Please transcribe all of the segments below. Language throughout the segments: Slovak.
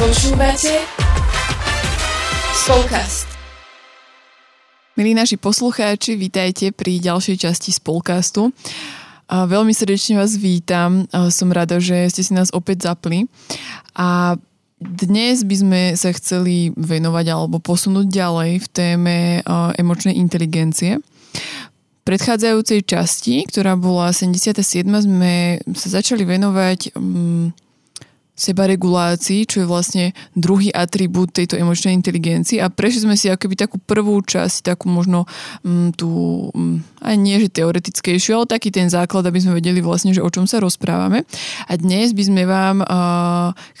Počúvate Spolkast. Milí naši poslucháči, vítajte pri ďalšej časti Spolkastu. Veľmi srdečne vás vítam. Som rada, že ste si nás opäť zapli. A dnes by sme sa chceli venovať alebo posunúť ďalej v téme emočnej inteligencie. V predchádzajúcej časti, ktorá bola 77, sme sa začali venovať sebaregulácii, čo je vlastne druhý atribút tejto emočnej inteligencie, a prešli sme si akoby takú prvú časť, takú možno aj nie, že teoretickejšiu, ale taký ten základ, aby sme vedeli vlastne, že o čom sa rozprávame. A dnes by sme vám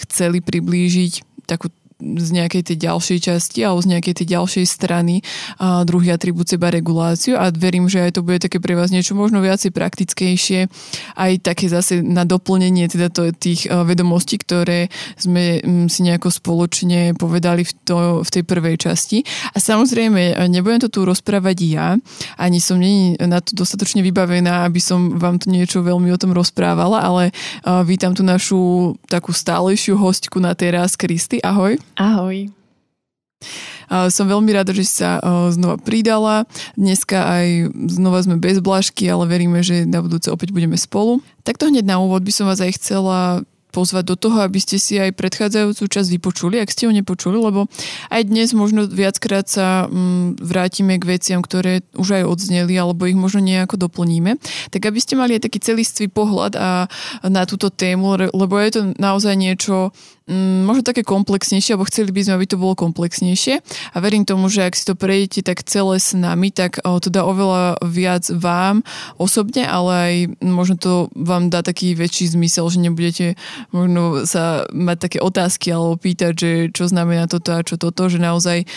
chceli priblížiť takú z nejakej tej ďalšej časti alebo z nejakej tej ďalšej strany druhý atribút sebareguláciu, a verím, že aj to bude také pre vás niečo možno viacej praktickejšie, aj také zase na doplnenie teda tých vedomostí, ktoré sme si nejako spoločne povedali v tej prvej časti. A samozrejme, nebudem to tu rozprávať ja, ani som nie na to dostatočne vybavená, aby som vám tu niečo veľmi o tom rozprávala, ale vítam tu našu takú stálejšiu hostku na teraz, Kristy. Ahoj. Ahoj. Som veľmi rada, že sa znova pridala. Dneska aj znova sme bez Blažky, ale veríme, že na budúce opäť budeme spolu. Takto hneď na úvod by som vás aj chcela pozvať do toho, aby ste si aj predchádzajúcu časť vypočuli, ak ste ho nepočuli, lebo aj dnes možno viackrát sa vrátime k veciam, ktoré už aj odzneli, alebo ich možno nejako doplníme. Tak aby ste mali aj taký celistvý pohľad na túto tému, lebo je to naozaj niečo možno také komplexnejšie, alebo chceli by sme, aby to bolo komplexnejšie. A verím tomu, že ak si to prejdete tak celé s nami, tak to dá oveľa viac vám osobne, ale aj možno to vám dá taký väčší zmysel, že nebudete možno sa mať také otázky alebo pýtať, že čo znamená toto a čo toto, že naozaj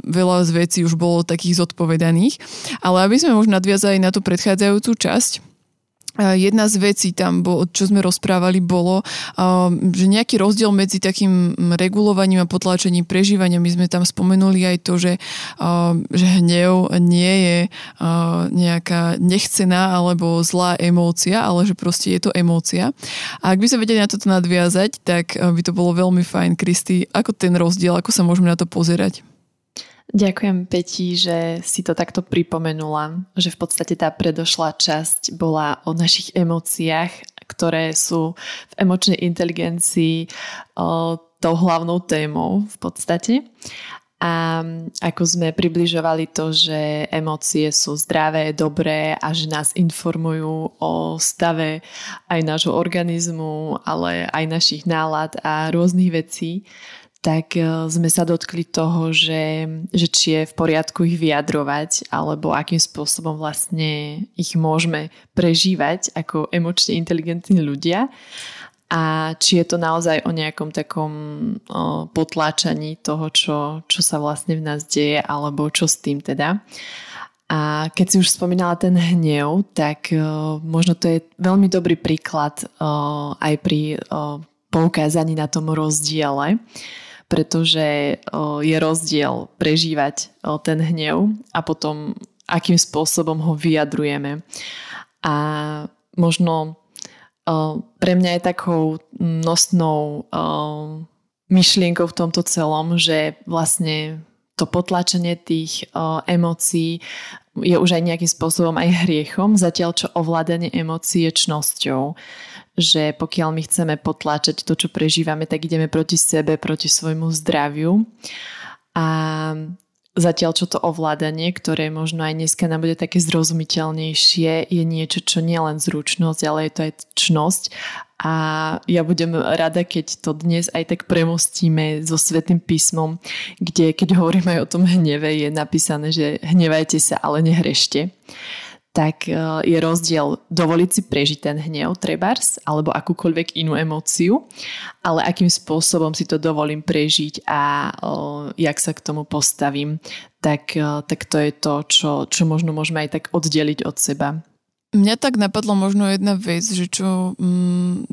veľa z vecí už bolo takých zodpovedaných. Ale aby sme možno nadviazali na tú predchádzajúcu časť, jedna z vecí tam, čo sme rozprávali, bolo, že nejaký rozdiel medzi takým regulovaním a potláčením prežívania. My sme tam spomenuli aj to, že hnev nie je nejaká nechcená alebo zlá emócia, ale že proste je to emócia. A ak by sa vedeli na toto nadviazať, tak by to bolo veľmi fajn. Kristy, ako ten rozdiel, ako sa môžeme na to pozerať? Ďakujem, Peti, že si to takto pripomenula, že v podstate tá predošlá časť bola o našich emóciách, ktoré sú v emočnej inteligencii tou hlavnou témou v podstate. A ako sme približovali to, že emócie sú zdravé, dobré a že nás informujú o stave aj nášho organizmu, ale aj našich nálad a rôznych vecí, tak sme sa dotkli toho, že či je v poriadku ich vyjadrovať, alebo akým spôsobom vlastne ich môžeme prežívať ako emočne inteligentní ľudia, a či je to naozaj o nejakom takom potláčaní toho, čo sa vlastne v nás deje, alebo čo s tým teda. A keď si už spomínala ten hnev, tak možno to je veľmi dobrý príklad aj pri poukázaní na tom rozdiele, pretože je rozdiel prežívať ten hnev a potom akým spôsobom ho vyjadrujeme. A možno pre mňa je takou nosnou myšlienkou v tomto celom, že vlastne to potlačenie tých emócií je už aj nejakým spôsobom aj hriechom, zatiaľ čo ovládanie emócií je čnosťou. Že pokiaľ my chceme potláčať to, čo prežívame, tak ideme proti sebe, proti svojmu zdraviu. A zatiaľ čo to ovládanie, ktoré možno aj dneska nám bude také zrozumiteľnejšie, je niečo, čo nie len zručnosť, ale je to aj čnosť. A ja budem rada, keď to dnes aj tak premostíme so Svätým písmom, kde, keď hovoríme aj o tom hneve, je napísané, že hnevajte sa, ale nehrešte. Tak je rozdiel dovoliť si prežiť ten hnev, trebárs, alebo akúkoľvek inú emóciu, ale akým spôsobom si to dovolím prežiť a jak sa k tomu postavím, tak to je to, čo možno môžeme aj tak oddeliť od seba. Mňa tak napadlo možno jedna vec, že čo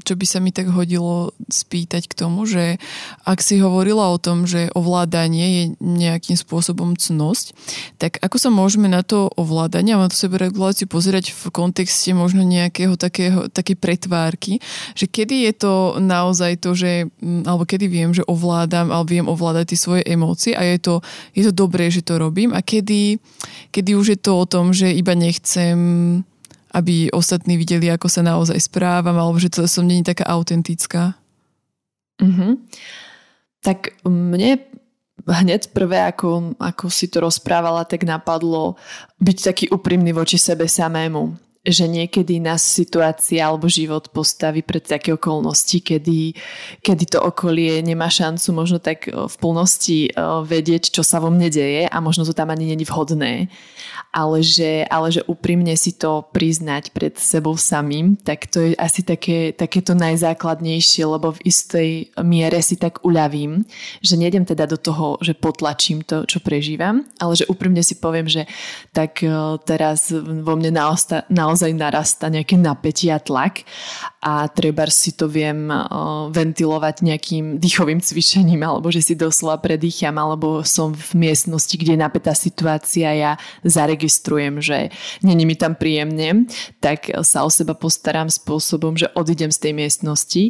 by sa mi tak hodilo spýtať k tomu, že ak si hovorila o tom, že ovládanie je nejakým spôsobom cnosť, tak ako sa môžeme na to ovládanie a na tú sebereguláciu pozerať v kontexte možno nejakého takej pretvárky, že kedy je to naozaj to, že, alebo kedy viem, že ovládam, alebo viem ovládať tie svoje emócie a je to dobré, že to robím a kedy už je to o tom, že iba nechcem, aby ostatní videli, ako sa naozaj správam, alebo že to som nie je taká autentická. Mm-hmm. Tak mne hneď prvé, ako si to rozprávala, tak napadlo byť taký úprimný voči sebe samému. Že niekedy nás situácia alebo život postaví pred také okolnosti, kedy to okolie nemá šancu možno tak v plnosti vedieť, čo sa vo mne deje a možno to tam ani nie je vhodné. Ale že úprimne si to priznať pred sebou samým, tak to je asi takéto najzákladnejšie, lebo v istej miere si tak uľavím, že nejdem teda do toho, že potlačím to, čo prežívam, ale že úprimne si poviem, že tak teraz vo mne naozaj narastá nejaké napätie a tlak a treba si to viem ventilovať nejakým dýchovým cvičením, alebo že si doslova predýcham, alebo som v miestnosti, kde je napätá situácia, ja zaregistrujem, že není mi tam príjemne, tak sa o seba postaram spôsobom, že odídem z tej miestnosti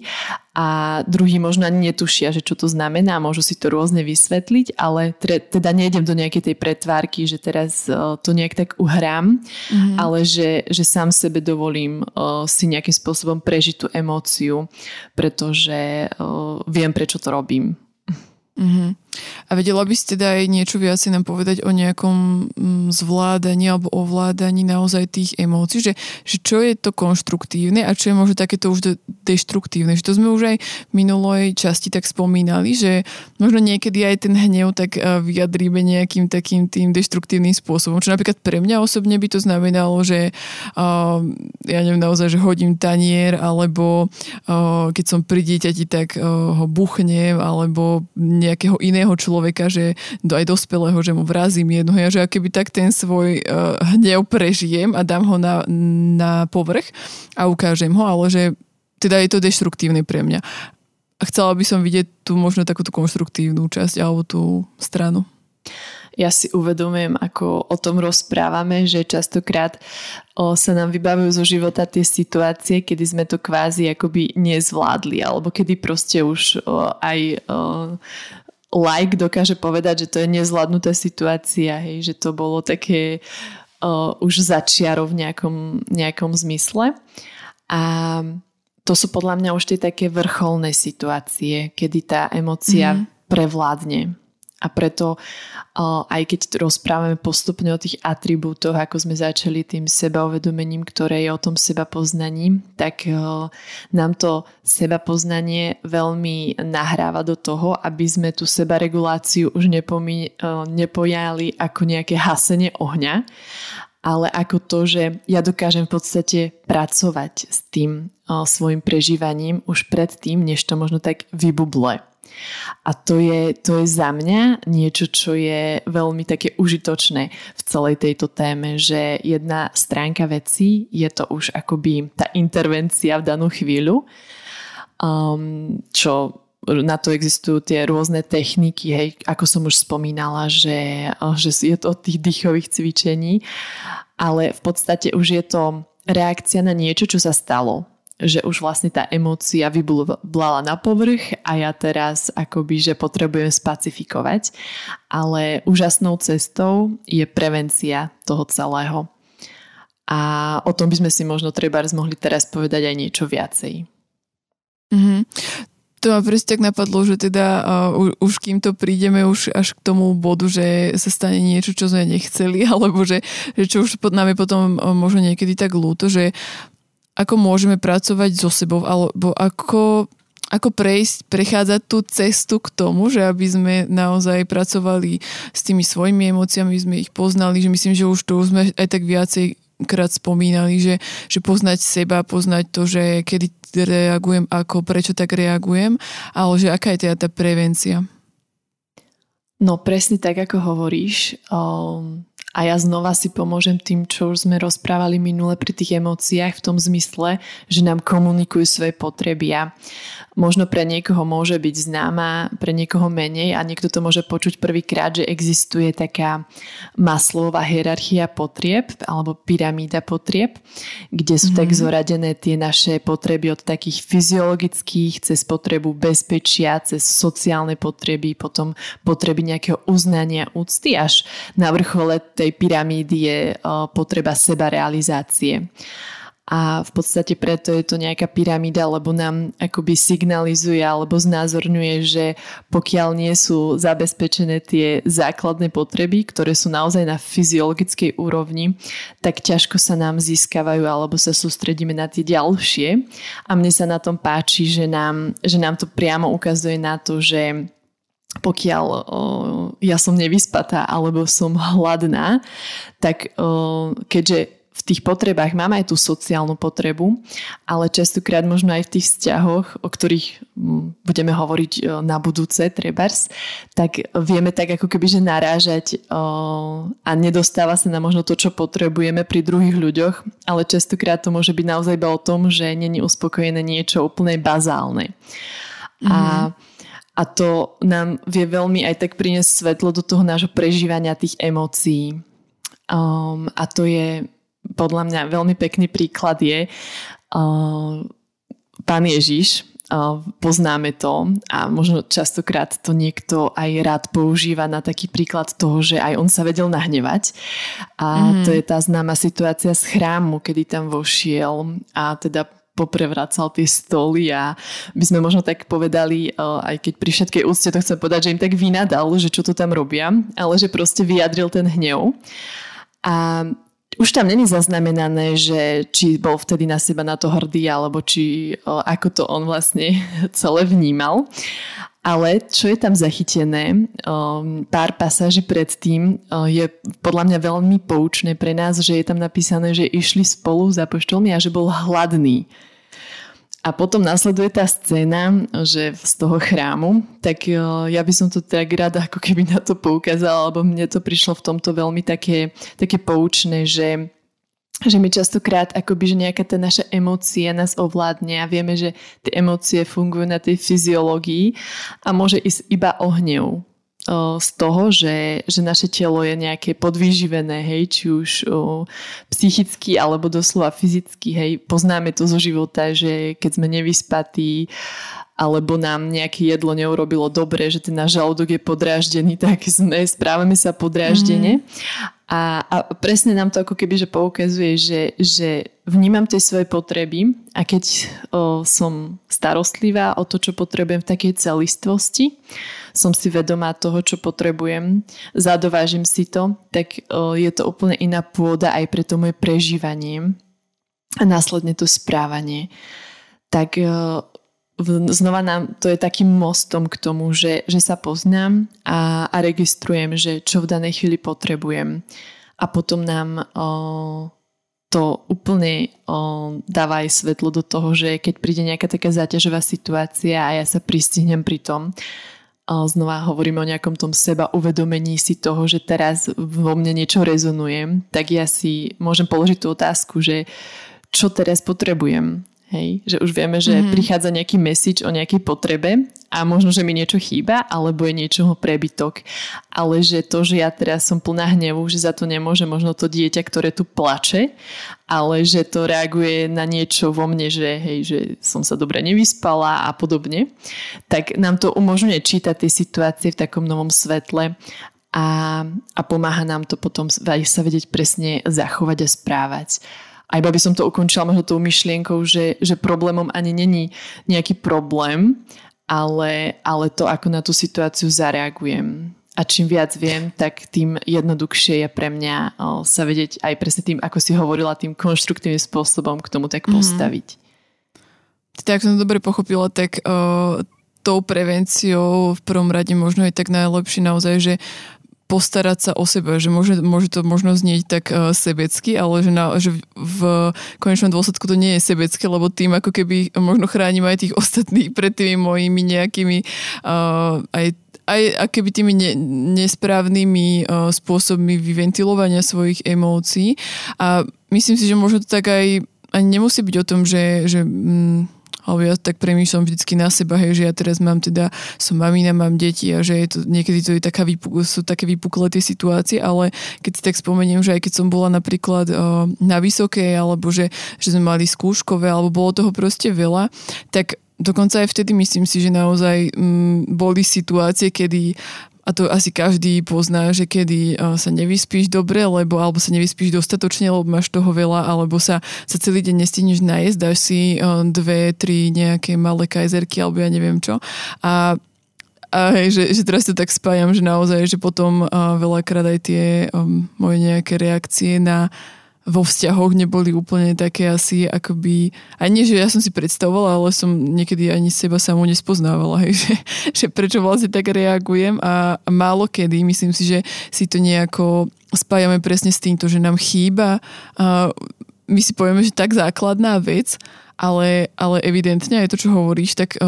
a druhý možno ani netušia, že čo to znamená, môžu si to rôzne vysvetliť, ale teda nejdem do nejakej tej pretvárky, že teraz to nejak tak uhrám, ale že sám sebe dovolím si nejakým spôsobom prežiť tú emóciu, pretože viem, prečo to robím. Uh-huh. A vedela by ste teda aj niečo viac nám povedať o nejakom zvládaní alebo ovládaní naozaj tých emócií, že čo je to konštruktívne a čo je možno takéto už deštruktívne, že to sme už aj v minulej časti tak spomínali, že možno niekedy aj ten hnev tak vyjadríme nejakým takým tým deštruktívnym spôsobom, čo napríklad pre mňa osobne by to znamenalo, že ja neviem naozaj, že hodím tanier alebo keď som pri dieťati, tak ho buchnem alebo nejakého iného človeka, že aj dospelého, že mu vrazím jedno. Ja, že akoby tak ten svoj hnev prežijem a dám ho na povrch a ukážem ho, ale že teda je to deštruktívne pre mňa. A chcela by som vidieť tú možno takúto konštruktívnu časť alebo tú stranu. Ja si uvedomujem, ako o tom rozprávame, že častokrát sa nám vybavujú zo života tie situácie, kedy sme to kvázi akoby nezvládli, alebo kedy proste už aj laik dokáže povedať, že to je nezvládnutá situácia, hej, že to bolo také už začiaro v nejakom zmysle. A to sú podľa mňa už tie také vrcholné situácie, kedy tá emócia prevládne. A preto, aj keď rozprávame postupne o tých atribútoch, ako sme začali tým sebauvedomením, ktoré je o tom sebapoznaní, tak nám to sebapoznanie veľmi nahráva do toho, aby sme tú sebareguláciu už nepojali ako nejaké hasenie ohňa, ale ako to, že ja dokážem v podstate pracovať s tým svojim prežívaním už predtým, než to možno tak vybuble. A to je za mňa niečo, čo je veľmi také užitočné v celej tejto téme, že jedna stránka vecí je to už akoby tá intervencia v danú chvíľu, čo na to existujú tie rôzne techniky, hej, ako som už spomínala, že je to od tých dýchových cvičení, ale v podstate už je to reakcia na niečo, čo sa stalo. Že už vlastne tá emócia vyblala na povrch a ja teraz akoby, že potrebujem spacifikovať. Ale úžasnou cestou je prevencia toho celého. A o tom by sme si možno trebárs mohli teraz povedať aj niečo viacej. Mhm. To ma presne tak napadlo, že teda už kým to prídeme už až k tomu bodu, že sa stane niečo, čo sme nechceli, alebo že čo už pod nami potom možno niekedy tak ľúto, že ako môžeme pracovať so sebou, alebo ako prechádzať tú cestu k tomu, že aby sme naozaj pracovali s tými svojimi emóciami, sme ich poznali, že myslím, že už tu sme aj tak viacejkrát spomínali, že poznať seba, poznať to, že kedy reagujem, ako, prečo tak reagujem, ale že aká je teda tá prevencia? No presne tak, ako hovoríš, A ja znova si pomôžem tým, čo už sme rozprávali minule pri tých emóciách v tom zmysle, že nám komunikujú svoje potreby a možno pre niekoho môže byť známa, pre niekoho menej a niekto to môže počuť prvýkrát, že existuje taká Maslowová hierarchia potrieb alebo pyramída potrieb, kde sú tak zoradené tie naše potreby od takých fyziologických cez potrebu bezpečia, cez sociálne potreby, potom potreby nejakého uznania, úcty až na vrchole tej pyramídy je potreba sebarealizácie. A v podstate preto je to nejaká pyramída, lebo nám akoby signalizuje alebo znázorňuje, že pokiaľ nie sú zabezpečené tie základné potreby, ktoré sú naozaj na fyziologickej úrovni, tak ťažko sa nám získavajú alebo sa sústredíme na tie ďalšie. A mne sa na tom páči, že nám to priamo ukazuje na to, že pokiaľ ja som nevyspatá alebo som hladná, tak keďže v tých potrebách mám aj tú sociálnu potrebu, ale častokrát možno aj v tých vzťahoch, o ktorých budeme hovoriť na budúce, trebárs, tak vieme tak ako keby, že narážať a nedostáva sa na možno to, čo potrebujeme pri druhých ľuďoch, ale častokrát to môže byť naozaj iba o tom, že není uspokojené niečo úplne bazálne. A to nám vie veľmi aj tak priniesť svetlo do toho nášho prežívania tých emócií. A to je podľa mňa veľmi pekný príklad je Pán Ježiš, poznáme to a možno častokrát to niekto aj rád používa na taký príklad toho, že aj on sa vedel nahnevať. A to je tá známa situácia z chrámu, kedy tam vošiel a teda poprevracal tie stoly a by sme možno tak povedali, aj keď pri všetkej úcte to chcem povedať, že im tak vynadal, že čo to tam robia, ale že proste vyjadril ten hnev. A už tam není zaznamenané, že či bol vtedy na seba na to hrdý, alebo či ako to on vlastne celé vnímal. Ale čo je tam zachytené, pár pasáží predtým je podľa mňa veľmi poučné pre nás, že je tam napísané, že išli spolu s apoštolmi a že bol hladný. A potom nasleduje tá scéna, že z toho chrámu, tak ja by som to tak rada ako keby na to poukázala, lebo mne to prišlo v tomto veľmi také poučné, že my častokrát akoby, že nejaká tá naša emócia nás ovládne a vieme, že tie emócie fungujú na tej fyziológii a môže ísť iba o hnev. Z toho, že naše telo je nejaké podvýživené, hej, či už psychicky alebo doslova fyzicky, hej, poznáme to zo života, že keď sme nevyspatí alebo nám nejaké jedlo neurobilo dobre, že ten náš žalúdok je podráždený, tak správame sa podráždene. A presne nám to ako keby že poukazuje, že vnímam tie svoje potreby a keď som starostlivá o to, čo potrebujem v takej celistvosti, som si vedomá toho, čo potrebujem, zadovážim si to, tak je to úplne iná pôda aj pre to moje prežívanie a následne to správanie. Tak znova nám to je takým mostom k tomu, že sa poznám a registrujem, že čo v danej chvíli potrebujem. A potom nám to úplne dáva aj svetlo do toho, že keď príde nejaká taká záťažová situácia a ja sa pristihnem pri tom, znova hovoríme o nejakom tom seba uvedomení si toho, že teraz vo mne niečo rezonuje, tak ja si môžem položiť tú otázku, že čo teraz potrebujem. Hej, že už vieme, že prichádza nejaký message o nejakej potrebe a možno, že mi niečo chýba, alebo je niečoho prebytok. Ale že to, že ja teraz som plná hnevu, že za to nemôže možno to dieťa, ktoré tu plače, ale že to reaguje na niečo vo mne, že, hej, že som sa dobre nevyspala a podobne, tak nám to umožňuje čítať tie situácie v takom novom svetle a pomáha nám to potom sa vedieť presne zachovať a správať. A iba by som to ukončila možno tou myšlienkou, že problémom ani není nejaký problém, ale to, ako na tú situáciu zareagujem. A čím viac viem, tak tým jednoduchšie je pre mňa sa vedieť aj presne tým, ako si hovorila, tým konštruktívnym spôsobom k tomu tak postaviť. Tak som dobre pochopila, tak tou prevenciou v prvom rade možno je tak najlepšie naozaj, že postarať sa o seba, že môže to možno znieť tak sebecky, ale že v konečnom dôsledku to nie je sebecky, lebo tým ako keby možno chránim aj tých ostatných pred tými mojimi nejakými aj aj akoby tými nesprávnymi spôsobmi vyventilovania svojich emócií. A myslím si, že možno to tak aj nemusí byť o tom, alebo ja tak premýšľam vždycky na seba, hej, že ja teraz som mamina, mám deti a že je to, niekedy to je sú také vypuklé tie situácie, ale keď si tak spomeniem, že aj keď som bola napríklad na vysokej, alebo že sme mali skúškové, alebo bolo toho proste veľa, tak dokonca aj vtedy myslím si, že naozaj boli situácie, kedy a to asi každý pozná, že kedy sa nevyspíš dobre, alebo sa nevyspíš dostatočne, lebo máš toho veľa, alebo sa celý deň nestihneš najesť, dáš si 2-3 nejaké malé kajzerky, alebo ja neviem čo. A hej, že teraz to tak spájam, že naozaj, že potom veľakrát aj tie moje nejaké reakcie vo vzťahoch neboli úplne také asi akoby, aj nie, že ja som si predstavovala, ale som niekedy ani seba samú nespoznávala, hej, že prečo vlastne tak reagujem a málo kedy, myslím si, že si to nejako spájame presne s týmto, že nám chýba a my si povieme, že tak základná vec, ale evidentne aj to, čo hovoríš, tak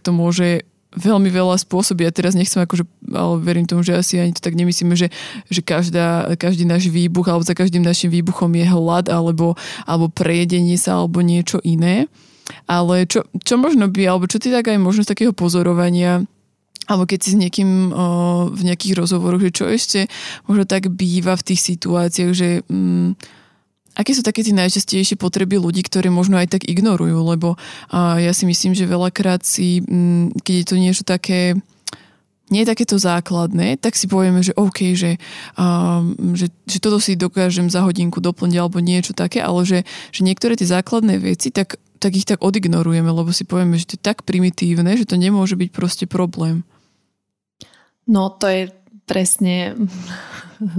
to môže veľmi veľa spôsobí. Ja teraz nechcem ale verím tomu, že asi ani to tak nemyslíme, že každý náš výbuch alebo za každým našim výbuchom je hlad alebo prejedenie sa alebo niečo iné. Ale čo možno by, alebo čo ty tak aj možnosť takého pozorovania, alebo keď si s niekým v nejakých rozhovoroch, že čo ešte možno tak býva v tých situáciách, že aké sú také tie najčastejšie potreby ľudí, ktoré možno aj tak ignorujú, lebo ja si myslím, že veľakrát keď je to niečo také, nie je takéto základné, tak si povieme, že OK, že toto si dokážem za hodinku doplniť alebo niečo také, ale že niektoré tie základné veci, tak ich tak odignorujeme, lebo si povieme, že to je tak primitívne, že to nemôže byť proste problém. No to je presne,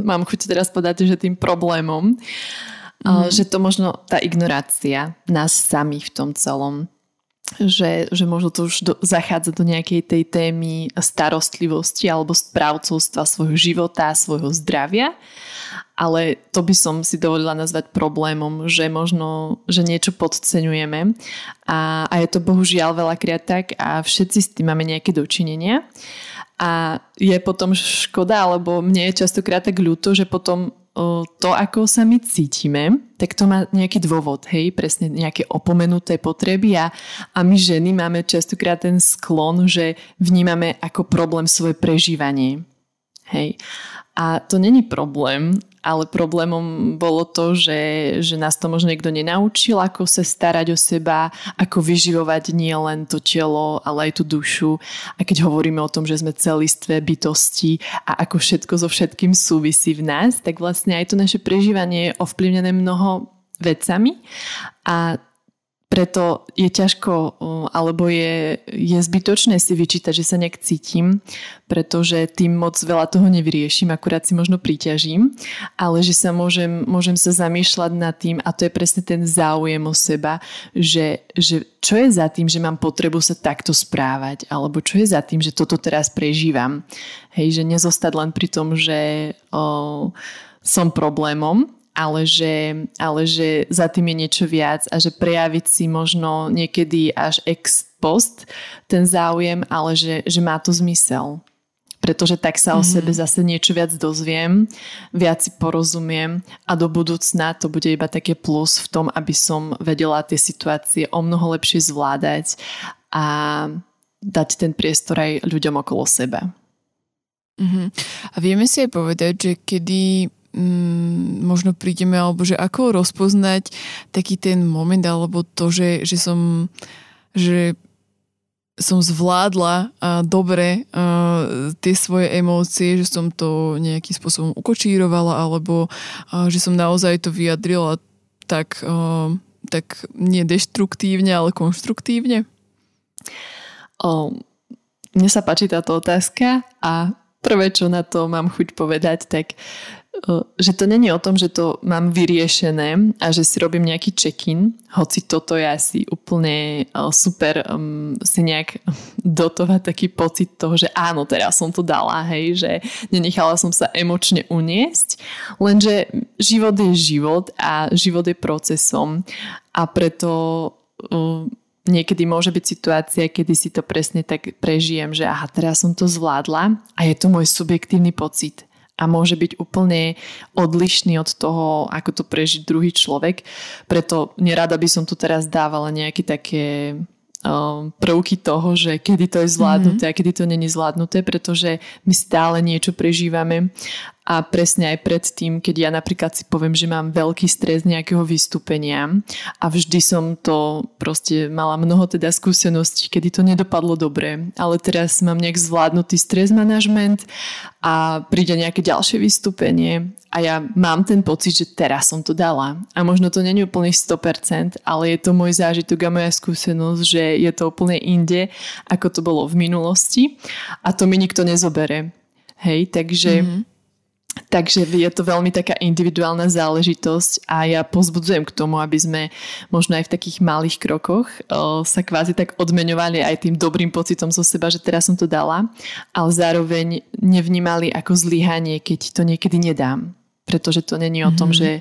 mám chuť teraz povedať, že tým problémom. Že to možno tá ignorácia nás samých v tom celom, že možno to už zachádza do nejakej tej témy starostlivosti alebo správcovstva svojho života, svojho zdravia, ale to by som si dovolila nazvať problémom, že možno, že niečo podceňujeme a je to bohužiaľ veľakrát tak a všetci s tým máme nejaké dočinenia a je potom škoda, alebo mne je častokrát tak ľúto, že potom to, ako sa my cítime, tak to má nejaký dôvod, hej, presne nejaké opomenuté potreby a my ženy máme častokrát ten sklon, že vnímame ako problém svoje prežívanie. Hej. A to není problém, ale problémom bolo to, že nás to možno niekto nenaučil, ako sa starať o seba, ako vyživovať nie len to telo, ale aj tú dušu. A keď hovoríme o tom, že sme celistvé bytosti a ako všetko so všetkým súvisí v nás, tak vlastne aj to naše prežívanie je ovplyvnené mnoho vecami a preto je ťažko, alebo je zbytočné si vyčítať, že sa nejak cítim, pretože tým moc veľa toho nevyrieším, akurát si možno priťažím, ale že sa môžem sa zamýšľať nad tým, a to je presne ten záujem o seba, že čo je za tým, že mám potrebu sa takto správať, alebo čo je za tým, že toto teraz prežívam. Hej, že nezostať len pri tom, že som problémom, ale že za tým je niečo viac a že prejaviť si možno niekedy až ex post ten záujem, ale že má to zmysel. Pretože tak sa o sebe zase niečo viac dozviem, viac si porozumiem a do budúcna to bude iba také plus v tom, aby som vedela tie situácie o mnoho lepšie zvládať a dať ten priestor aj ľuďom okolo seba. A vieme si aj povedať, že kedy možno prídeme, alebo že ako rozpoznať taký ten moment, alebo to, že som zvládla dobre tie svoje emócie, že som to nejakým spôsobom ukočírovala, alebo že som naozaj to vyjadrila tak nie deštruktívne, ale konštruktívne? Mne sa páči táto otázka a prvé, čo na to mám chuť povedať, tak že to není o tom, že to mám vyriešené a že si robím nejaký check-in, hoci toto je asi úplne super si nejak dotovať taký pocit toho, že áno, teraz som to dala, hej, že nenechala som sa emočne uniesť, lenže život je život a život je procesom a preto niekedy môže byť situácia, kedy si to presne tak prežijem, že aha, teraz som to zvládla a je to môj subjektívny pocit a môže byť úplne odlišný od toho, ako to prežiť druhý človek. Preto nerada by som tu teraz dávala nejaké také prvky toho, že kedy to je zvládnuté a kedy to není zvládnuté, pretože my stále niečo prežívame a presne aj predtým, keď ja napríklad si poviem, že mám veľký stres nejakého vystúpenia a vždy som to proste mala mnoho teda skúseností, kedy to nedopadlo dobre, ale teraz mám nejak zvládnutý stres manažment a príde nejaké ďalšie vystúpenie a ja mám ten pocit, že teraz som to dala a možno to není úplne 100%, ale je to môj zážitok a moja skúsenosť, že je to úplne inde, ako to bolo v minulosti a to mi nikto nezobere. Hej, takže je to veľmi taká individuálna záležitosť a ja pozbudzujem k tomu, aby sme možno aj v takých malých krokoch sa kvázi tak odmeňovali aj tým dobrým pocitom zo seba, že teraz som to dala, ale zároveň nevnímali ako zlyhanie, keď to niekedy nedám. Pretože to není o tom, že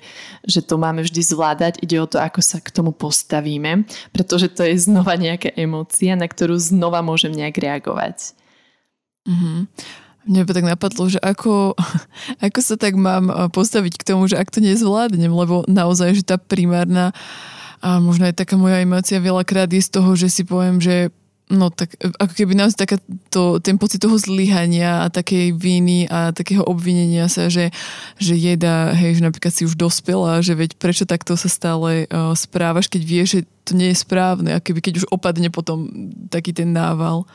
to máme vždy zvládať, ide o to, ako sa k tomu postavíme, pretože to je znova nejaká emócia, na ktorú znova môžem nejak reagovať. Mhm. Mne by tak napadlo, že ako sa tak mám postaviť k tomu, že ak to nezvládnem, lebo naozaj, že tá primárna a možno aj taká moja emócia veľakrát je z toho, že si poviem, že no tak ako keby nás ten pocit toho zlyhania a takej viny a takého obvinenia sa, že jeda, hej, že napríklad si už dospela, že veď prečo takto sa stále správaš, keď vieš, že to nie je správne a keby keď už opadne potom taký ten nával.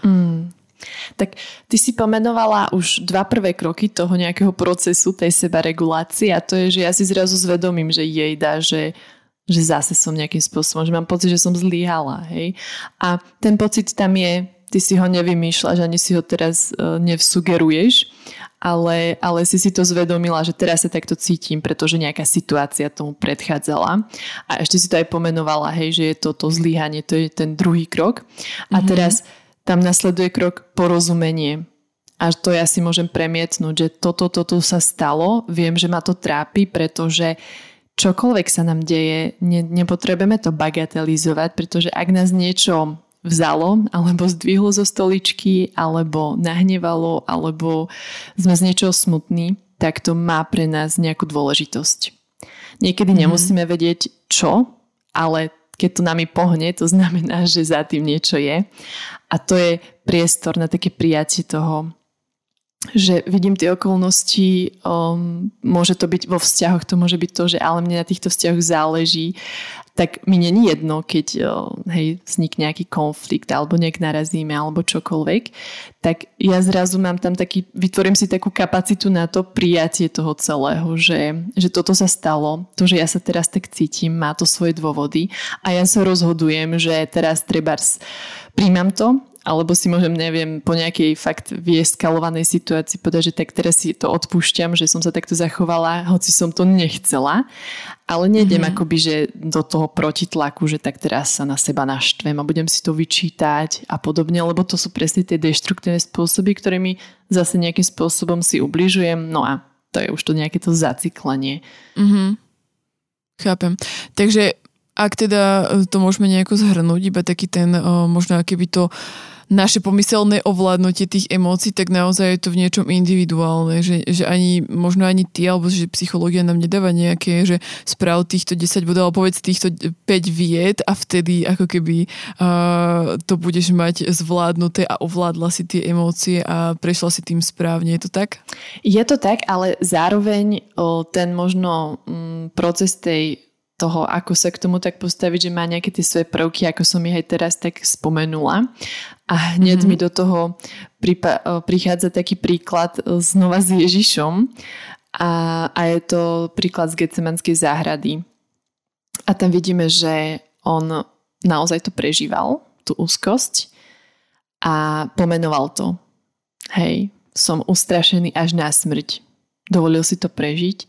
Tak ty si pomenovala už dva prvé kroky toho nejakého procesu tej sebaregulácie a to je, že ja si zrazu zvedomím, že jejda, že zase som nejakým spôsobom, že mám pocit, že som zlyhala, hej. A ten pocit tam je, ty si ho nevymýšľaš, ani si ho teraz nevsugeruješ, ale si si to zvedomila, že teraz sa takto cítim, pretože nejaká situácia tomu predchádzala. A ešte si to aj pomenovala, hej, že je to zlyhanie, to je ten druhý krok. A teraz tam nasleduje krok porozumenie. A to ja si môžem premietnúť, že toto sa stalo, viem, že ma to trápi, pretože čokoľvek sa nám deje, nepotrebujeme to bagatelizovať, pretože ak nás niečo vzalo, alebo zdvihlo zo stoličky, alebo nahnevalo, alebo sme z niečoho smutní, tak to má pre nás nejakú dôležitosť. Niekedy nemusíme vedieť čo, ale keď to nami pohne, to znamená, že za tým niečo je. A to je priestor na také prijatie toho, že vidím tie okolnosti, môže to byť vo vzťahoch, to môže byť to, že ale mne na týchto vzťahoch záleží, tak mi nie je jedno, keď vznikne nejaký konflikt, alebo nejak narazíme, alebo čokoľvek, tak ja zrazu mám tam vytvorím si takú kapacitu na to prijatie toho celého, že toto sa stalo, to, že ja sa teraz tak cítim, má to svoje dôvody a ja sa rozhodujem, že teraz trebárs príjmam to, alebo si môžem, neviem, po nejakej fakt vyeskalovanej situácii povedať, že tak teraz si to odpúšťam, že som sa takto zachovala, hoci som to nechcela, ale nejdem akoby, že do toho protitlaku, že tak teraz sa na seba naštvem a budem si to vyčítať a podobne, lebo to sú presne tie deštruktívne spôsoby, ktorými zase nejakým spôsobom si ubližujem, no a to je už to nejaké to zacyklenie. Chápem. Takže ak teda to môžeme nejako zhrnúť, iba taký ten, možno keby to naše pomyselné ovládnutie tých emócií, tak naozaj je to v niečom individuálne, že ani, možno ani ty, alebo že psychológia nám nedáva nejaké, že správ týchto 10 bodov, alebo povedz týchto 5 vied a vtedy ako keby to budeš mať zvládnuté a ovládla si tie emócie a prešla si tým správne. Je to tak? Je to tak, ale zároveň ten možno proces toho, ako sa k tomu tak postaviť, že má nejaké tie svoje prvky, ako som ich aj teraz tak spomenula. A hneď mi do toho prichádza taký príklad znova s Ježišom a je to príklad z Getsemanskej záhrady. A tam vidíme, že on naozaj to prežíval, tú úzkosť a pomenoval to. Hej, som ustrašený až na smrť. Dovolil si to prežiť.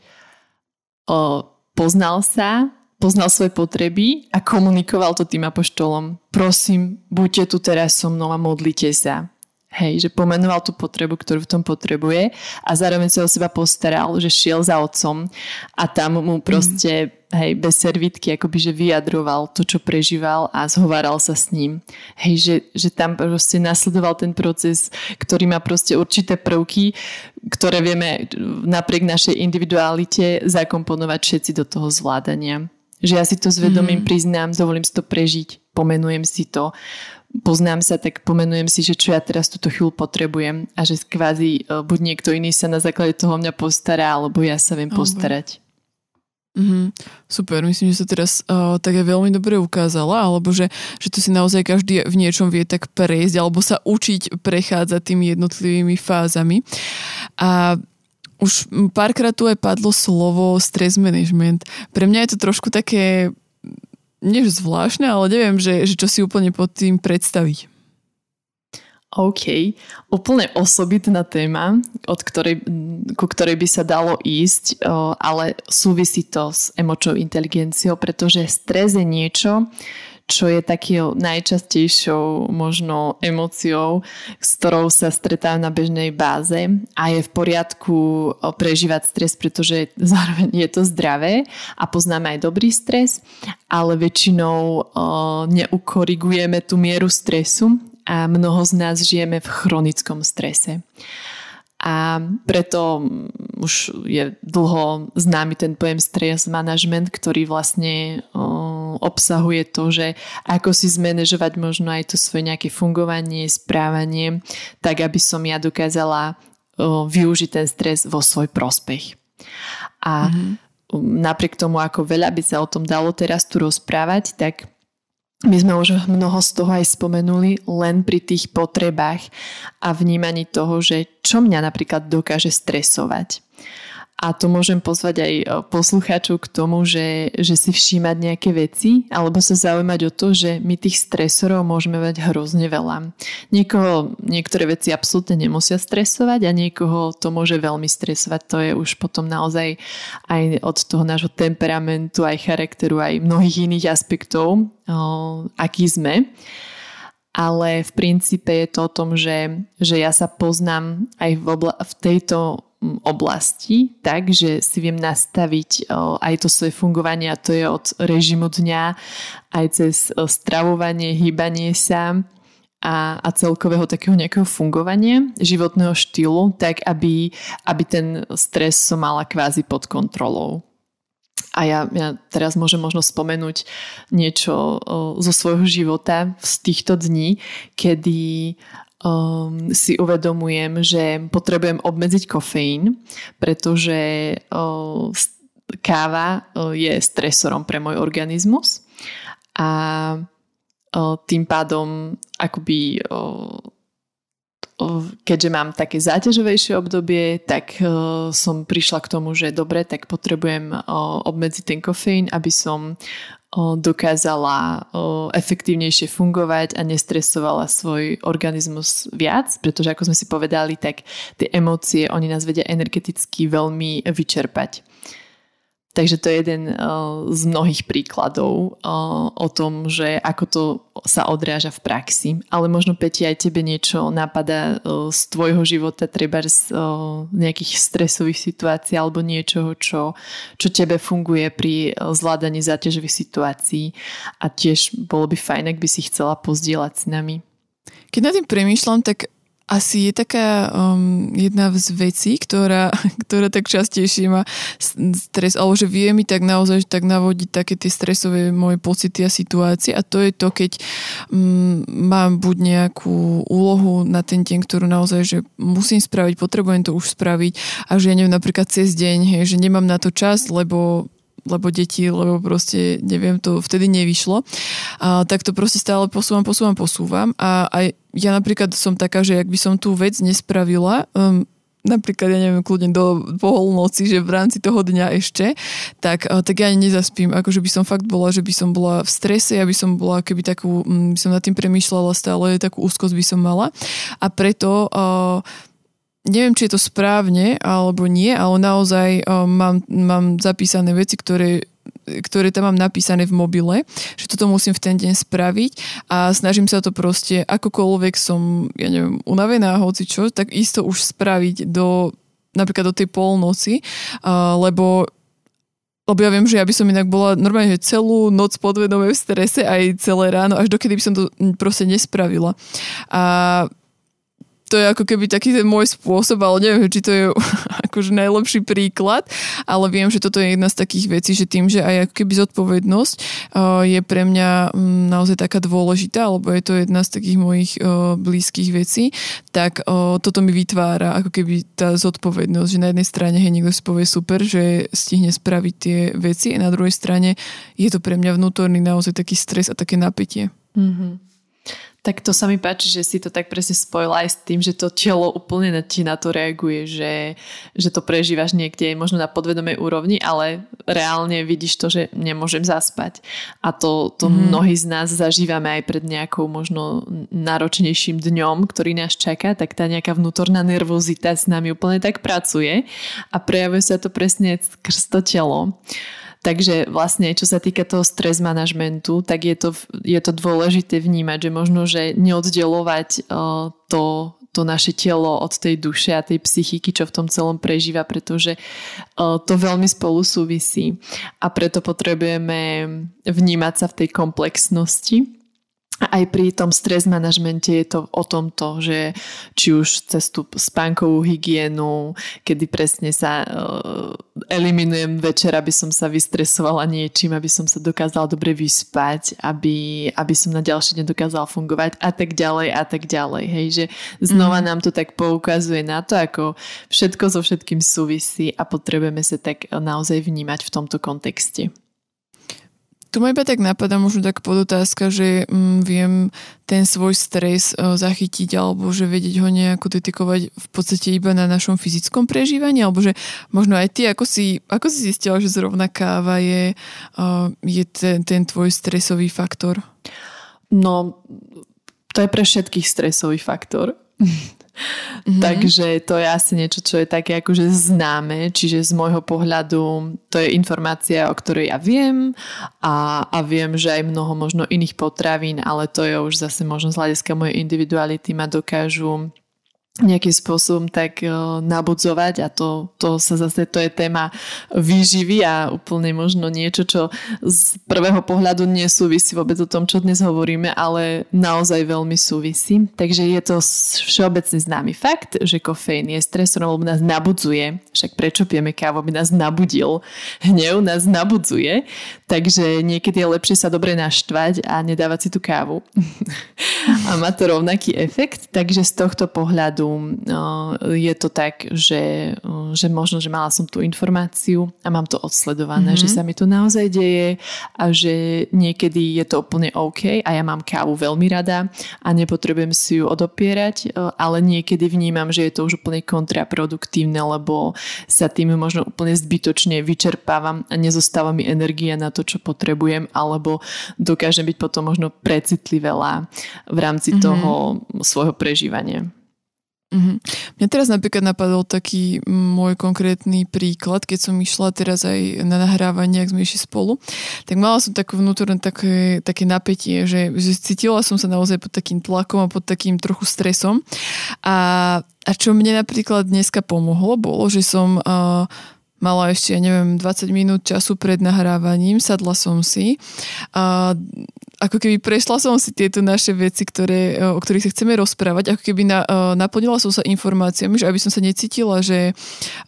Poznal sa, poznal svoje potreby a komunikoval to tým apoštolom. Prosím, buďte tu teraz so mnou a modlite sa. Hej, že pomenoval tú potrebu, ktorú v tom potrebuje a zároveň sa o seba postaral, že šiel za otcom a tam mu proste, hej, bez servítky akoby, že vyjadroval to, čo prežíval a zhováral sa s ním. Hej, že tam proste nasledoval ten proces, ktorý má proste určité prvky, ktoré vieme napriek našej individualite zakomponovať všetci do toho zvládania. Že ja si to zvedomím, priznám, dovolím si to prežiť, pomenujem si to, poznám sa, tak pomenujem si, že čo ja teraz túto chvíľu potrebujem a že kvázi buď niekto iný sa na základe toho mňa postará, alebo ja sa viem postarať. Mm-hmm. Super, myslím, že sa teraz tak aj veľmi dobre ukázala, alebo že to si naozaj každý v niečom vie tak prejsť, alebo sa učiť prechádzať tými jednotlivými fázami. A už párkrát tu aj padlo slovo stress management. Pre mňa je to trošku také než zvláštne, ale neviem, že čo si úplne pod tým predstaviť. OK. Úplne osobitná téma, ku ktorej by sa dalo ísť, ale súvisí to s emočnou inteligenciou, pretože stres je niečo, čo je takou najčastejšou možno emóciou, s ktorou sa stretávam na bežnej báze a je v poriadku prežívať stres, pretože zároveň je to zdravé a poznáme aj dobrý stres, ale väčšinou neukorigujeme tú mieru stresu a mnoho z nás žijeme v chronickom strese. A preto už je dlho známy ten pojem stress management, ktorý vlastne obsahuje to, že ako si zmanéžovať možno aj to svoje nejaké fungovanie, správanie, tak aby som ja dokázala využiť ten stres vo svoj prospech. A napriek tomu, ako veľa by sa o tom dalo teraz tu rozprávať, tak my sme už mnoho z toho aj spomenuli, len pri tých potrebách a vnímaní toho, že čo mňa napríklad dokáže stresovať. A to môžem pozvať aj poslucháčov k tomu, že si všímať nejaké veci alebo sa zaujímať o to, že my tých stresorov môžeme mať hrozne veľa. Niektoré veci absolútne nemusia stresovať a niekoho to môže veľmi stresovať. To je už potom naozaj aj od toho nášho temperamentu, aj charakteru, aj mnohých iných aspektov, aký sme. Ale v princípe je to o tom, že ja sa poznám aj v tejto oblasti, takže si viem nastaviť aj to svoje fungovanie a to je od režimu dňa aj cez stravovanie, hýbanie sa a celkového takého nejakého fungovania životného štýlu, tak aby ten stres som mala kvázi pod kontrolou. A ja teraz môžem možno spomenúť niečo zo svojho života z týchto dní, kedy si uvedomujem, že potrebujem obmedziť kofeín, pretože káva je stresorom pre môj organizmus a tým pádom akoby keďže mám také záťažovejšie obdobie, tak som prišla k tomu, že dobre, tak potrebujem obmedziť ten kofeín, aby som dokázala efektívnejšie fungovať a nestresovala svoj organizmus viac, pretože ako sme si povedali, tak tie emócie, oni nás vedia energeticky veľmi vyčerpať. Takže to je jeden z mnohých príkladov o tom, že ako to sa odráža v praxi. Ale možno, Peti, aj tebe niečo napadá z tvojho života, treba z nejakých stresových situácií alebo niečoho, čo tebe funguje pri zvládaní záťažových situácií. A tiež bolo by fajn, ak by si chcela pozdieľať s nami. Keď nad tým premýšľam, tak asi je taká jedna z vecí, ktorá tak častejšie má stres, alebo že vie mi tak naozaj tak navodiť také tie stresové moje pocity a situácie a to je to, keď mám buď nejakú úlohu na ten deň, ktorú naozaj že musím spraviť, potrebujem to už spraviť a že ja neviem napríklad cez deň, hej, že nemám na to čas, lebo deti, lebo proste neviem, to vtedy nevyšlo. A tak to proste stále posúvam a aj ja napríklad som taká, že ak by som tú vec nespravila, napríklad, ja neviem, kľudne po polnoci, že v rámci toho dňa ešte, tak ja nezaspím. Akože by som fakt bola, že by som bola v strese, ja by som bola, keby takú, by som nad tým premýšľala stále, takú úzkosť by som mala. A preto neviem, či je to správne alebo nie, ale naozaj mám zapísané veci, ktoré ktoré tam mám napísané v mobile, že toto musím v ten deň spraviť a snažím sa to proste, akokoľvek som, ja neviem, unavená, hocičo, tak isto už spraviť do, napríklad do tej polnoci, lebo ja viem, že ja by som inak bola normálne, že celú noc podvedome v strese aj celé ráno, až dokedy by som to proste nespravila. A to je ako keby taký ten môj spôsob, ale neviem, či to je akože najlepší príklad, ale viem, že toto je jedna z takých vecí, že tým, že aj ako keby zodpovednosť je pre mňa naozaj taká dôležitá, lebo je to jedna z takých mojich blízkych vecí, tak toto mi vytvára ako keby tá zodpovednosť, že na jednej strane hej, niekto si povie super, že stihne spraviť tie veci a na druhej strane je to pre mňa vnútorný naozaj taký stres a také napätie. Mhm. Tak to sa mi páči, že si to tak presne spojila aj s tým, že to telo úplne na to reaguje, že to prežívaš niekde možno na podvedomej úrovni, ale reálne vidíš to, že nemôžem zaspať. A to mnohí z nás zažívame aj pred nejakou možno náročnejším dňom, ktorý nás čaká, tak tá nejaká vnútorná nervozita s nami úplne tak pracuje a prejavuje sa to presne skrz to telo. Takže vlastne, čo sa týka toho stres manažmentu, tak je to dôležité vnímať, že možno, že neoddelovať to naše telo od tej duše a tej psychiky, čo v tom celom prežíva, pretože to veľmi spolu súvisí. A preto potrebujeme vnímať sa v tej komplexnosti. A aj pri tom stres manažmente je to o tomto, že či už cez tú spánkovú hygienu, kedy presne sa eliminujem večer, aby som sa vystresovala niečím, aby som sa dokázala dobre vyspať, aby som na ďalší deň dokázala fungovať a tak ďalej, hej, že znova nám to tak poukazuje na to, ako všetko so všetkým súvisí a potrebujeme sa tak naozaj vnímať v tomto kontexte. Tu ma iba tak napadá možno tak podotázka, že viem ten svoj stres zachytiť alebo že vedieť ho nejako detekovať v podstate iba na našom fyzickom prežívaní alebo že možno aj ty, ako si zistila, že zrovna káva je ten tvoj stresový faktor? No, to je pre všetkých stresový faktor. Mm-hmm. Takže to je asi niečo, čo je také akože známe, čiže z môjho pohľadu to je informácia, o ktorej ja viem a viem, že aj mnoho možno iných potravín, ale to je už zase možno z hľadiska mojej individuality ma dokážu nejakým spôsobom tak nabudzovať a to je téma výživy a úplne možno niečo, čo z prvého pohľadu nesúvisí vôbec o tom, čo dnes hovoríme, ale naozaj veľmi súvisí. Takže je to všeobecne známy fakt, že kofeín je stresorom, lebo nás nabudzuje. Však prečo pijeme kávu, aby nás nabudil? Hnev nás nabudzuje. Takže niekedy je lepšie sa dobre naštvať a nedávať si tú kávu. A má to rovnaký efekt. Takže z tohto pohľadu je to tak, že možno, že mala som tú informáciu a mám to odsledované, že sa mi to naozaj deje a že niekedy je to úplne OK a ja mám kávu veľmi rada a nepotrebujem si ju odopierať, ale niekedy vnímam, že je to už úplne kontraproduktívne, lebo sa tým možno úplne zbytočne vyčerpávam a nezostáva mi energia na to, čo potrebujem, alebo dokážem byť potom možno precitlivelá v rámci toho svojho prežívania. Mňa teraz napríklad napadol taký môj konkrétny príklad, keď som išla teraz aj na nahrávanie, ak sme išli spolu, tak mala som takú vnútorné také napätie, že cítila som sa naozaj pod takým tlakom a pod takým trochu stresom a čo mne napríklad dneska pomohlo, bolo, že som mala ešte, ja neviem, 20 minút času pred nahrávaním, sadla som si a ako keby prešla som si tieto naše veci, o ktorých sa chceme rozprávať, ako keby naplnila som sa informáciami, že aby som sa necítila, že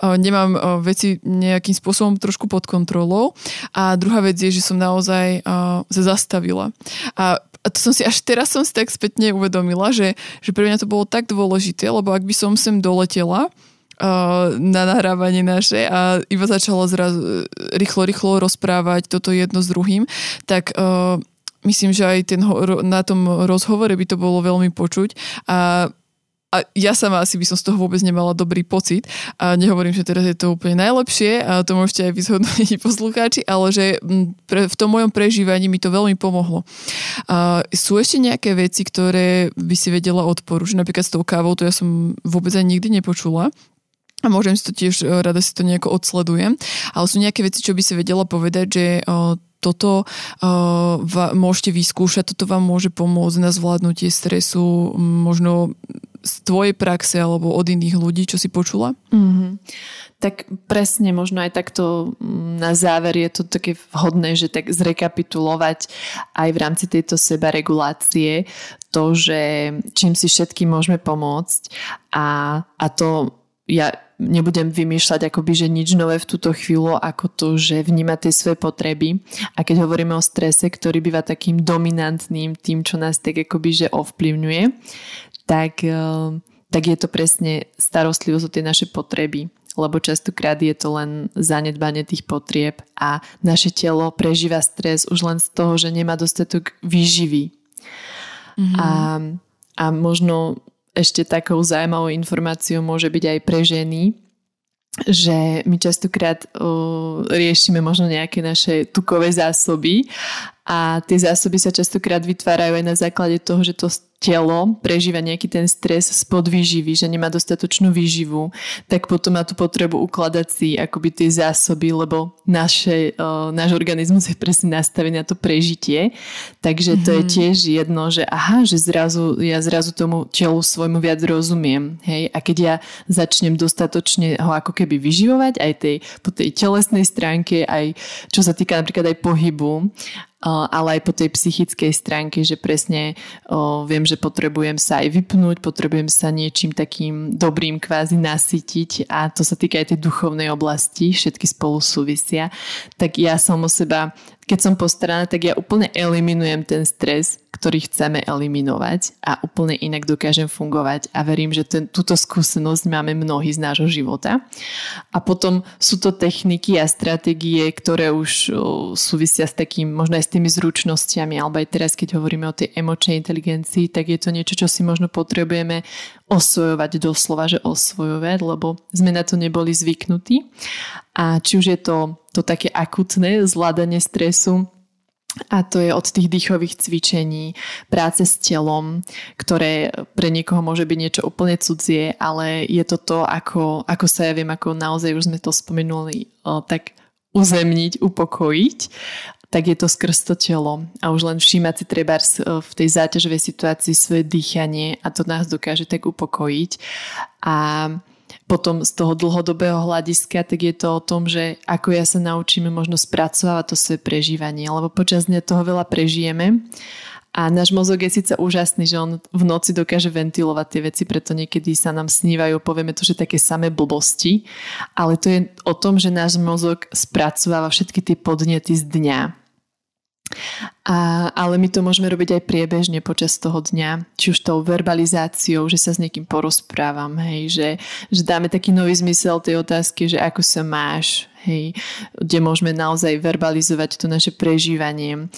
nemám veci nejakým spôsobom trošku pod kontrolou a druhá vec je, že som naozaj sa zastavila. A to som si až teraz tak spätne uvedomila, že pre mňa to bolo tak dôležité, lebo ak by som sem doletela na nahrávanie naše a iba začala zrazu rýchlo rozprávať toto jedno s druhým, tak myslím, že aj na tom rozhovore by to bolo veľmi počuť a ja sama asi by som z toho vôbec nemala dobrý pocit a nehovorím, že teraz je to úplne najlepšie a to môžete aj vyzhodnúť poslucháči, ale že v tom mojom prežívaní mi to veľmi pomohlo. A sú ešte nejaké veci, ktoré by si vedela odporúčiť? Napríklad s tou kávou, to ja som vôbec ani nikdy nepočula. a môžem si to tiež, rada si to nejako odsledujem. Ale sú nejaké veci, čo by si vedela povedať, že toto môžete vyskúšať, toto vám môže pomôcť na zvládnutie stresu, možno z tvojej praxe alebo od iných ľudí, čo si počula? Mm-hmm. Tak presne, možno aj takto na záver je to také vhodné, že tak zrekapitulovať aj v rámci tejto sebaregulácie to, že čím si všetkým môžeme pomôcť a to ja nebudem vymýšľať akoby, že nič nové v túto chvíľu, ako to, že vníma tie svoje potreby. A keď hovoríme o strese, ktorý býva takým dominantným, tým, čo nás tak akoby, že ovplyvňuje, tak je to presne starostlivosť o tie naše potreby. Lebo častokrát je to len zanedbanie tých potrieb a naše telo prežíva stres už len z toho, že nemá dostatok výživy. Mm-hmm. A možno ešte takou zaujímavou informáciou môže byť aj pre ženy, že my častokrát riešime možno nejaké naše tukové zásoby a tie zásoby sa častokrát vytvárajú aj na základe toho, že to telo prežíva nejaký ten stres spod výživy, že nemá dostatočnú výživu, tak potom má tú potrebu ukladať si akoby tie zásoby, lebo náš organizmus je presne nastavený na to prežitie. Takže to je tiež jedno, že zrazu tomu telu svojmu viac rozumiem. Hej? A keď ja začnem dostatočne ho ako keby vyživovať aj po tej telesnej stránke, aj čo sa týka napríklad aj pohybu, ale aj po tej psychickej stránke, že presne viem, že potrebujem sa aj vypnúť, potrebujem sa niečím takým dobrým kvázi nasytiť a to sa týka aj tej duchovnej oblasti, všetky spolu súvisia. Tak ja som o seba, keď som postaraná, tak ja úplne eliminujem ten stres, ktorý chceme eliminovať a úplne inak dokážem fungovať a verím, že túto skúsenosť máme mnohí z nášho života. A potom sú to techniky a stratégie, ktoré už súvisia s takým, možno aj s tými zručnosťami, alebo aj teraz, keď hovoríme o tej emočnej inteligencii, tak je to niečo, čo si možno potrebujeme osvojovať, doslova, že osvojovať, lebo sme na to neboli zvyknutí. A či už je to také akutné zvládanie stresu, a to je od tých dýchových cvičení, práce s telom, ktoré pre niekoho môže byť niečo úplne cudzie, ale je to to, ako sa ja viem, ako naozaj už sme to spomenuli, tak uzemniť, upokojiť, tak je to skrz to telo. A už len všímať si treba v tej záťažovej situácii svoje dýchanie a to nás dokáže tak upokojiť. A potom z toho dlhodobého hľadiska, tak je to o tom, že ako ja sa naučíme možno spracovať to svoje prežívanie, lebo počas dňa toho veľa prežijeme a náš mozog je síce úžasný, že on v noci dokáže ventilovať tie veci, preto niekedy sa nám snívajú, povieme to, že také samé blbosti, ale to je o tom, že náš mozog spracováva všetky tie podnety z dňa. Ale my to môžeme robiť aj priebežne počas toho dňa, či už tou verbalizáciou, že sa s niekým porozprávam, hej, že dáme taký nový zmysel tej otázky, že ako sa máš, hej, kde môžeme naozaj verbalizovať to naše prežívanie.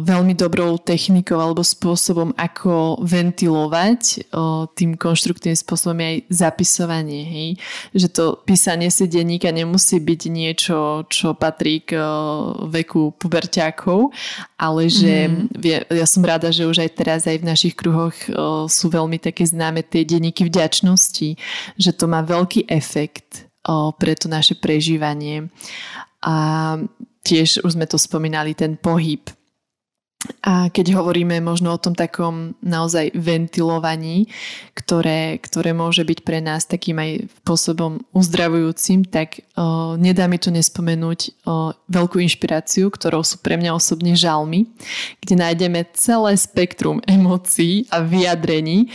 Veľmi dobrou technikou alebo spôsobom, ako ventilovať tým konštruktívnym spôsobom aj zapisovanie, hej, že to písanie si denníka nemusí byť niečo, čo patrí k veku puberťákov, ale že ja som rada, že už aj teraz aj v našich kruhoch sú veľmi také známe tie denníky vďačnosti, že to má veľký efekt pre to naše prežívanie a tiež už sme to spomínali, ten pohyb. A keď hovoríme možno o tom takom naozaj ventilovaní, ktoré môže byť pre nás takým aj spôsobom uzdravujúcim, tak nedá mi tu nespomenúť veľkú inšpiráciu, ktorou sú pre mňa osobne žalmy, kde nájdeme celé spektrum emócií a vyjadrení,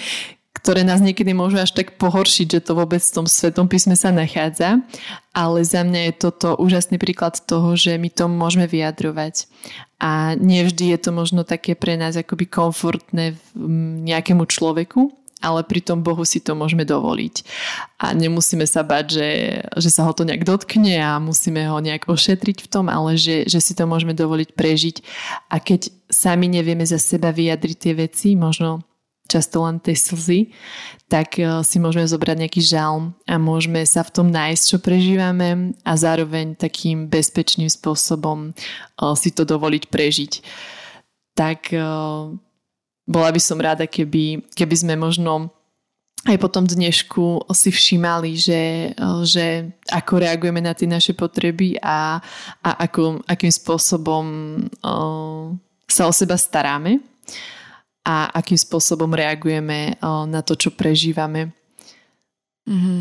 ktoré nás niekedy môžu až tak pohoršiť, že to vôbec v tom Svetom písme sa nachádza. Ale za mňa je toto úžasný príklad toho, že my to môžeme vyjadrovať. A nevždy je to možno také pre nás akoby komfortné nejakému človeku, ale pri tom Bohu si to môžeme dovoliť. A nemusíme sa bať, že sa ho to nejak dotkne a musíme ho nejak ošetriť v tom, ale že si to môžeme dovoliť prežiť. A keď sami nevieme za seba vyjadriť tie veci, možno často len tej slzy, tak si môžeme zobrať nejaký žalm a môžeme sa v tom nájsť, čo prežívame a zároveň takým bezpečným spôsobom si to dovoliť prežiť. Tak bola by som rada, keby sme možno aj potom dnešku si všímali, že ako reagujeme na tie naše potreby a akým spôsobom sa o seba staráme a akým spôsobom reagujeme na to, čo prežívame. Mm-hmm.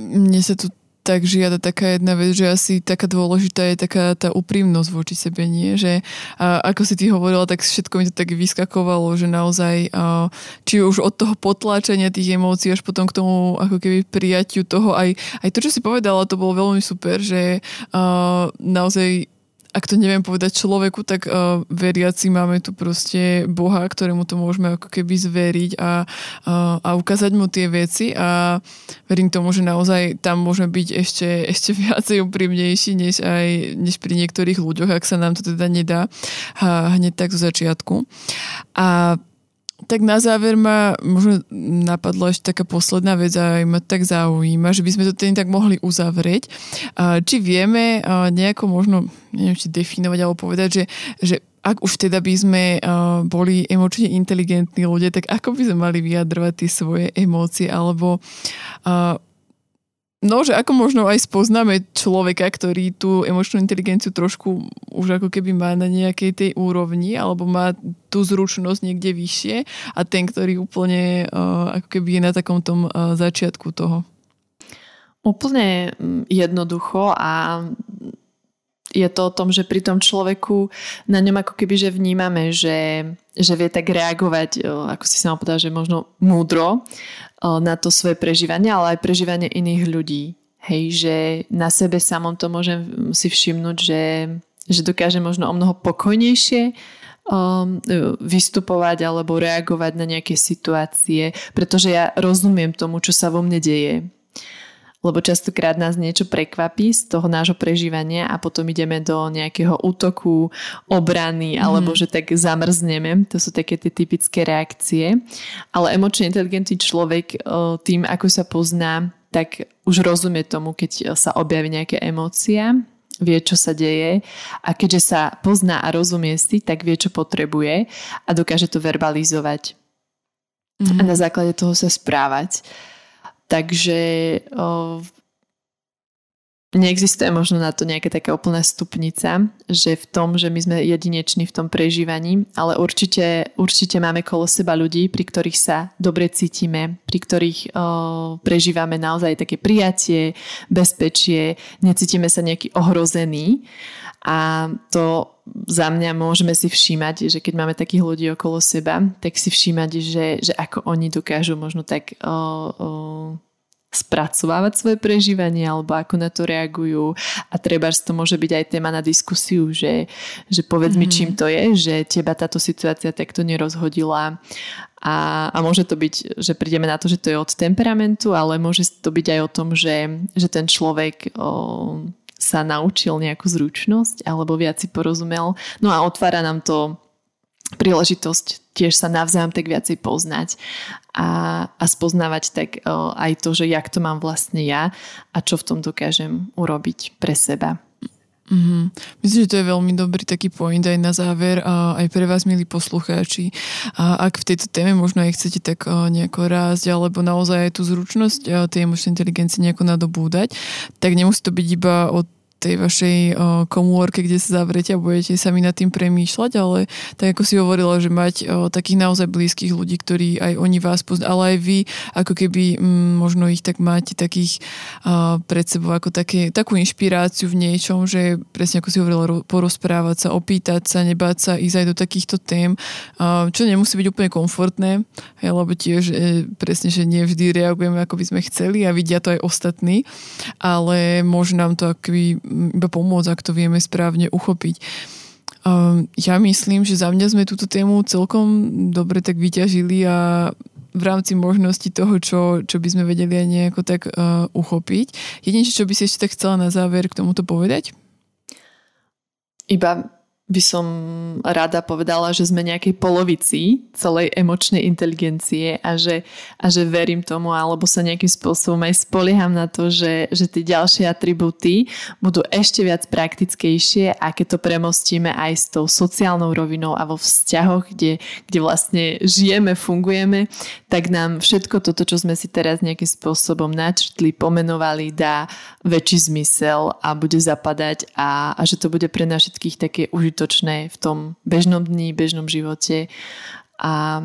Mne sa tu tak žiada taká jedna vec, že asi taká dôležitá je taká tá úprimnosť voči sebe, nie? Že ako si ty hovorila, tak všetko mi to tak vyskakovalo, že naozaj či už od toho potláčania tých emócií až potom k tomu ako keby prijatiu toho, aj to, čo si povedala, to bolo veľmi super, že naozaj ak to neviem povedať človeku, tak veriaci máme tu proste Boha, ktorému to môžeme ako keby zveriť a ukázať mu tie veci a verím tomu, že naozaj tam môžeme byť ešte viacej úprimnejší než pri niektorých ľuďoch, ak sa nám to teda nedá hneď tak zo začiatku. A tak na záver ma možno napadla ešte taká posledná vec a aj ma tak zaujíma, že by sme to tým tak mohli uzavrieť. Či vieme nejako možno, neviem, či definovať alebo povedať, že ak už teda by sme boli emočne inteligentní ľudia, tak ako by sme mali vyjadrovať tie svoje emócie alebo že ako možno aj spoznáme človeka, ktorý tú emočnú inteligenciu trošku už ako keby má na nejakej tej úrovni alebo má tú zručnosť niekde vyššie a ten, ktorý úplne ako keby je na takom tom začiatku toho. Úplne jednoducho a je to o tom, že pri tom človeku na ňom ako keby, že vnímame, že vie tak reagovať, ako si sama povedala, že možno múdro na to svoje prežívanie, ale aj prežívanie iných ľudí. Hej, že na sebe samom to môžem si všimnúť, že dokáže možno o mnoho pokojnejšie vystupovať alebo reagovať na nejaké situácie, pretože ja rozumiem tomu, čo sa vo mne deje. Lebo častokrát nás niečo prekvapí z toho nášho prežívania a potom ideme do nejakého útoku, obrany alebo že tak zamrzneme. To sú také tie typické reakcie. Ale emočne inteligentný človek tým, ako sa pozná, tak už rozumie tomu, keď sa objaví nejaká emócia, vie, čo sa deje a keďže sa pozná a rozumie si, tak vie, čo potrebuje a dokáže to verbalizovať. A na základe toho sa správať. Takže neexistuje možno na to nejaká taká úplná stupnica, že v tom, že my sme jedineční v tom prežívaní, ale určite máme kolo seba ľudí, pri ktorých sa dobre cítime, pri ktorých prežívame naozaj také prijatie, bezpečie, necítime sa nejaký ohrozený a to za mňa môžeme si všímať, že keď máme takých ľudí okolo seba, tak si všímať, že ako oni dokážu možno tak spracovávať svoje prežívanie alebo ako na to reagujú a trebárs to môže byť aj téma na diskusiu, že povedz mi, čím to je, že teba táto situácia takto nerozhodila a môže to byť, že prídeme na to, že to je od temperamentu, ale môže to byť aj o tom, že ten človek sa naučil nejakú zručnosť alebo viac si porozumel. No a otvára nám to príležitosť tiež sa navzájom tak viacej poznať a spoznávať tak aj to, že jak to mám vlastne ja a čo v tom dokážem urobiť pre seba. Myslím, že to je veľmi dobrý taký point aj na záver, aj pre vás, milí poslucháči. Ak v tejto téme možno aj chcete tak nejako rásť, alebo naozaj aj tú zručnosť tej emočnej inteligencie nejako nadobúdať, tak nemusí to byť iba od tej vašej komórke, kde sa zavrete a budete sami nad tým premýšľať, ale tak ako si hovorila, že mať takých naozaj blízkych ľudí, ktorí aj oni vás poznajú, ale aj vy, ako keby možno ich tak máte takých pred sebou, ako takú inšpiráciu v niečom, že presne ako si hovorila, porozprávať sa, opýtať sa, nebáť sa, ísť aj do takýchto tém, čo nemusí byť úplne komfortné, lebo tiež presne, že nevždy reagujeme, ako by sme chceli a vidia to aj ostatní, ale môže nám to akoby iba pomôcť, ak to vieme správne uchopiť. Ja myslím, že za mňa sme túto tému celkom dobre tak vyťažili a v rámci možnosti toho, čo by sme vedeli aj nejako tak uchopiť. Jedine, čo by si ešte tak chcela na záver k tomuto povedať? Iba by som rada povedala, že sme nejakej polovici celej emočnej inteligencie a že verím tomu, alebo sa nejakým spôsobom aj spolieham na to, že tie ďalšie atribúty budú ešte viac praktickejšie, a keď to premostíme aj s tou sociálnou rovinou a vo vzťahoch, kde vlastne žijeme, fungujeme, tak nám všetko toto, čo sme si teraz nejakým spôsobom načrtli, pomenovali, dá väčší zmysel a bude zapadať a že to bude pre nás všetkých také užitočné v tom bežnom dni, bežnom živote a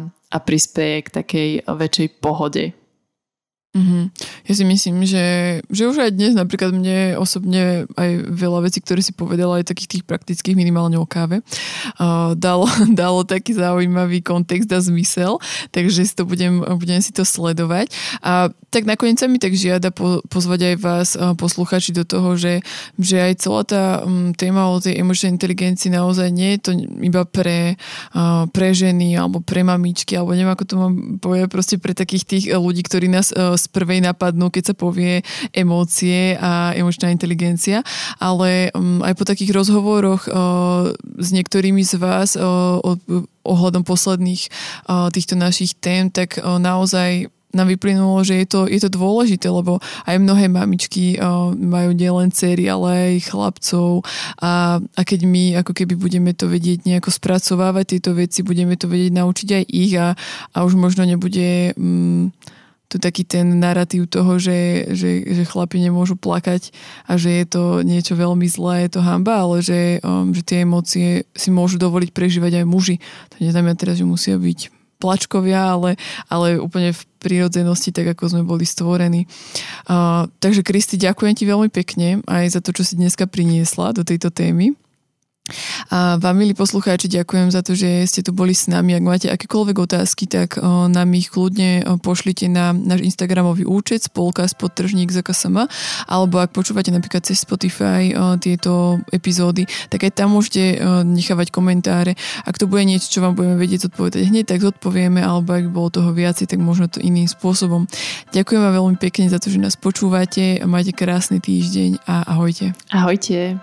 prispieje k takej väčšej pohode. Ja si myslím, že už aj dnes napríklad mne osobne aj veľa vecí, ktoré si povedala, aj takých tých praktických, minimálne o káve, dalo taký zaujímavý kontext a zmysel, takže si to budem si to sledovať. A tak nakoniec sa mi tak žiada pozvať aj vás, posluchači, do toho, že aj celá tá téma o tej emočnej inteligencii naozaj nie je to iba pre ženy alebo pre mamičky, alebo neviem, ako to mám povedať, proste pre takých tých ľudí, ktorí nás z prvej napadnú, keď sa povie emócie a emočná inteligencia, ale aj po takých rozhovoroch s niektorými z vás ohľadom posledných týchto našich tém, tak naozaj nám vyplynulo, že je to dôležité, lebo aj mnohé mamičky majú nielen dcery, ale aj chlapcov, a keď my ako keby budeme to vedieť nejako spracovávať, tieto veci, budeme to vedieť naučiť aj ich, a už možno nebude tu taký ten narratív toho, že chlapi nemôžu plakať a že je to niečo veľmi zlé, je to hanba, ale že tie emócie si môžu dovoliť prežívať aj muži. To neznamená teraz, že musia byť plačkovia, ale úplne v prírodzenosti, tak ako sme boli stvorení. Takže Kristi, ďakujem ti veľmi pekne aj za to, čo si dneska priniesla do tejto témy. A vám, milí poslucháči, ďakujem za to, že ste tu boli s nami. Ak máte akékoľvek otázky, tak nám ich kľudne pošlite na náš instagramový účet spolka_ZKSM, alebo ak počúvate napríklad cez Spotify tieto epizódy, tak aj tam môžete nechávať komentáre. Ak to bude niečo, čo vám budeme vedieť zodpovedať hneď, tak zodpovieme, alebo ak bolo toho viacej, tak možno to iným spôsobom. Ďakujem vám veľmi pekne za to, že nás počúvate, majte krásny týždeň a ahojte. Ahojte.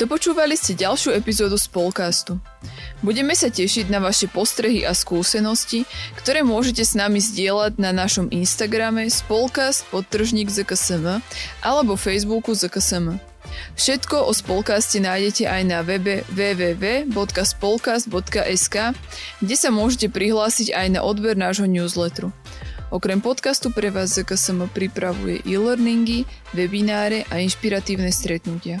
Dopočúvali ste ďalšiu epizódu z podcastu. Budeme sa tešiť na vaše postrehy a skúsenosti, ktoré môžete s nami zdieľať na našom Instagrame spolkast_ZKSM alebo Facebooku ZKSM. Všetko o Spolkaste nájdete aj na webe www.spolkast.sk, kde sa môžete prihlásiť aj na odber nášho newsletteru. Okrem podcastu pre vás ZKSM pripravuje e-learningy, webináre a inšpiratívne stretnutia.